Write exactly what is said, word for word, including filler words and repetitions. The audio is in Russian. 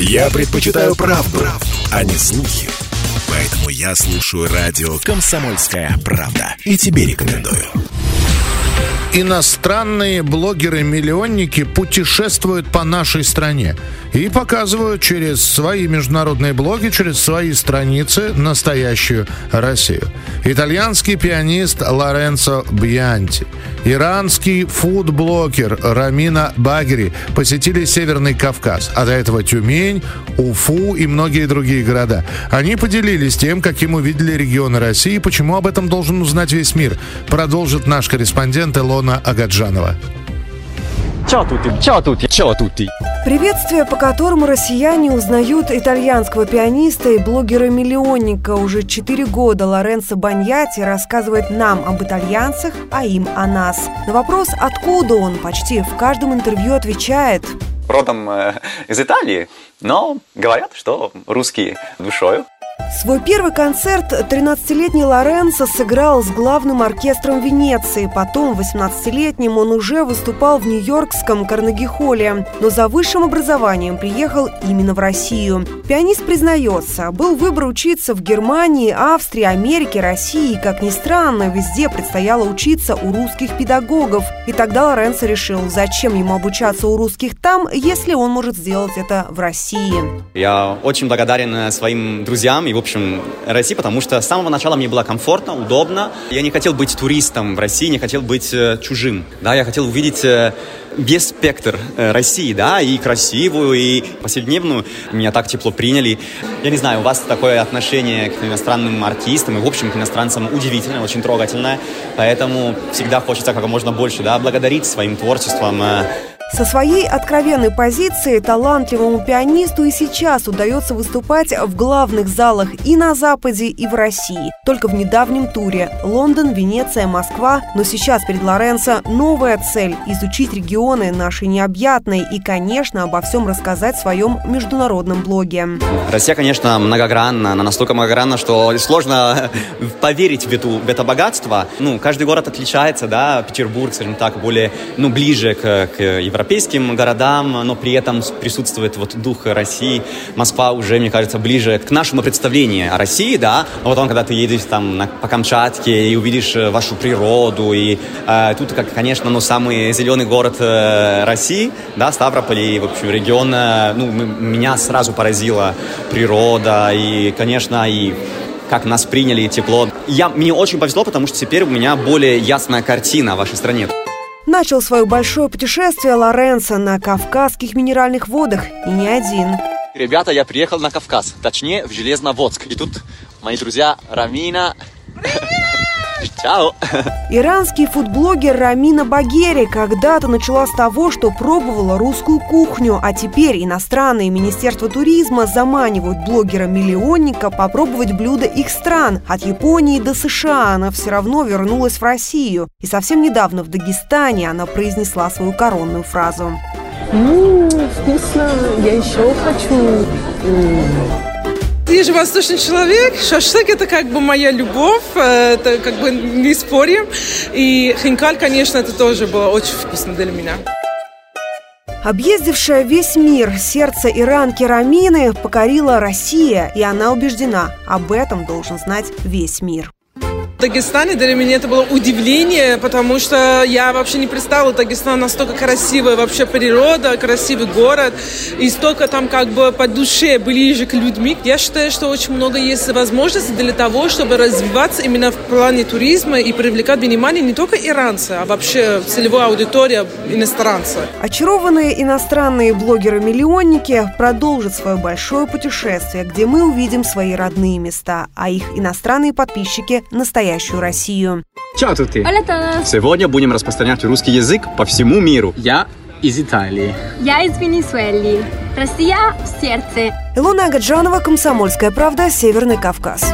Я предпочитаю правду, а не слухи. Поэтому я слушаю радио «Комсомольская правда». И тебе рекомендую. Иностранные блогеры-миллионники путешествуют по нашей стране и показывают через свои международные блоги, через свои страницы настоящую Россию. Итальянский пианист Лоренцо Бьянти, иранский фуд-блогер Рамина Багери посетили Северный Кавказ, а до этого Тюмень, Уфу и многие другие города. Они поделились тем, каким увидели регионы России, почему об этом должен узнать весь мир, продолжит наш корреспондент Элла Агаджанова. Чао тути, чао тути, чао тути. Приветствие, по которому россияне узнают итальянского пианиста и блогера-миллионника уже четыре года Лоренцо Бьянти рассказывает нам об итальянцах, а им о нас. На вопрос, откуда он, почти в каждом интервью отвечает: родом э, из Италии, но говорят, что русские душою. Свой первый концерт тринадцатилетний Лоренцо сыграл с главным оркестром Венеции. Потом, восемнадцатилетним, он уже выступал в нью-йоркском Карнеги-Холле. Но за высшим образованием приехал именно в Россию. Пианист признается, был выбор учиться в Германии, Австрии, Америке, России. И, как ни странно, везде предстояло учиться у русских педагогов. И тогда Лоренцо решил, зачем ему обучаться у русских там, если он может сделать это в России. Я очень благодарен своим друзьям и, в общем, России, потому что с самого начала мне было комфортно, удобно. Я не хотел быть туристом в России, не хотел быть э, чужим. Да, я хотел увидеть э, весь спектр э, России, да, и красивую, и повседневную. Меня так тепло приняли. Я не знаю, у вас такое отношение к иностранным артистам и, в общем, к иностранцам удивительное, очень трогательное. Поэтому всегда хочется как можно больше, да, благодарить своим творчеством. Э, Со своей откровенной позиции талантливому пианисту и сейчас удается выступать в главных залах и на Западе, и в России. Только в недавнем туре – Лондон, Венеция, Москва. Но сейчас перед Лоренцо новая цель – изучить регионы нашей необъятной и, конечно, обо всем рассказать в своем международном блоге. Россия, конечно, многогранна. Она настолько многогранна, что сложно поверить в, эту, в это богатство. Ну, каждый город отличается, да, Петербург, скажем так, более, ну, ближе к, к Европе. Европейским городам, но при этом присутствует вот дух России. Москва уже, мне кажется, ближе к нашему представлению о России, да. Но потом, когда ты едешь там на, по Камчатке и увидишь вашу природу, и э, тут, как, конечно, ну, самый зеленый город э, России, да, Ставрополь, и, в общем, регион, ну, м- меня сразу поразила природа, и, конечно, и как нас приняли, и тепло. Я, мне очень повезло, потому что теперь у меня более ясная картина в вашей стране. Начал свое большое путешествие Лоренцо на кавказских минеральных водах, и не один. Ребята, я приехал на Кавказ, точнее в Железноводск. И тут мои друзья Рамина... Чао! Иранский фудблогер Рамина Багери когда-то начала с того, что пробовала русскую кухню, а теперь иностранные министерства туризма заманивают блогера-миллионника попробовать блюда их стран. От Японии до США она все равно вернулась в Россию. И совсем недавно в Дагестане она произнесла свою коронную фразу. Ммм, вкусно, я еще хочу. Я же восточный человек, шашлык – это как бы моя любовь, это как бы не спорим. И хинкаль, конечно, это тоже было очень вкусно для меня. Объездившая весь мир сердце иранки Рамины покорила Россия, и она убеждена, об этом должен знать весь мир. В Дагестане для меня это было удивление, потому что я вообще не представила, Дагестан настолько красивая вообще природа, красивый город, и столько там как бы по душе ближе к людьми. Я считаю, что очень много есть возможностей для того, чтобы развиваться именно в плане туризма и привлекать внимание не только иранцы, а вообще целевая аудитория иностранцев. Очарованные иностранные блогеры-миллионники продолжат свое большое путешествие, где мы увидим свои родные места, а их иностранные подписчики – настоящие. Россию. Чао тути! Сегодня будем распространять русский язык по всему миру. Я из Италии. Я из Венесуэлы. Россия в сердце. Элла Агаджанова, Комсомольская правда, Северный Кавказ.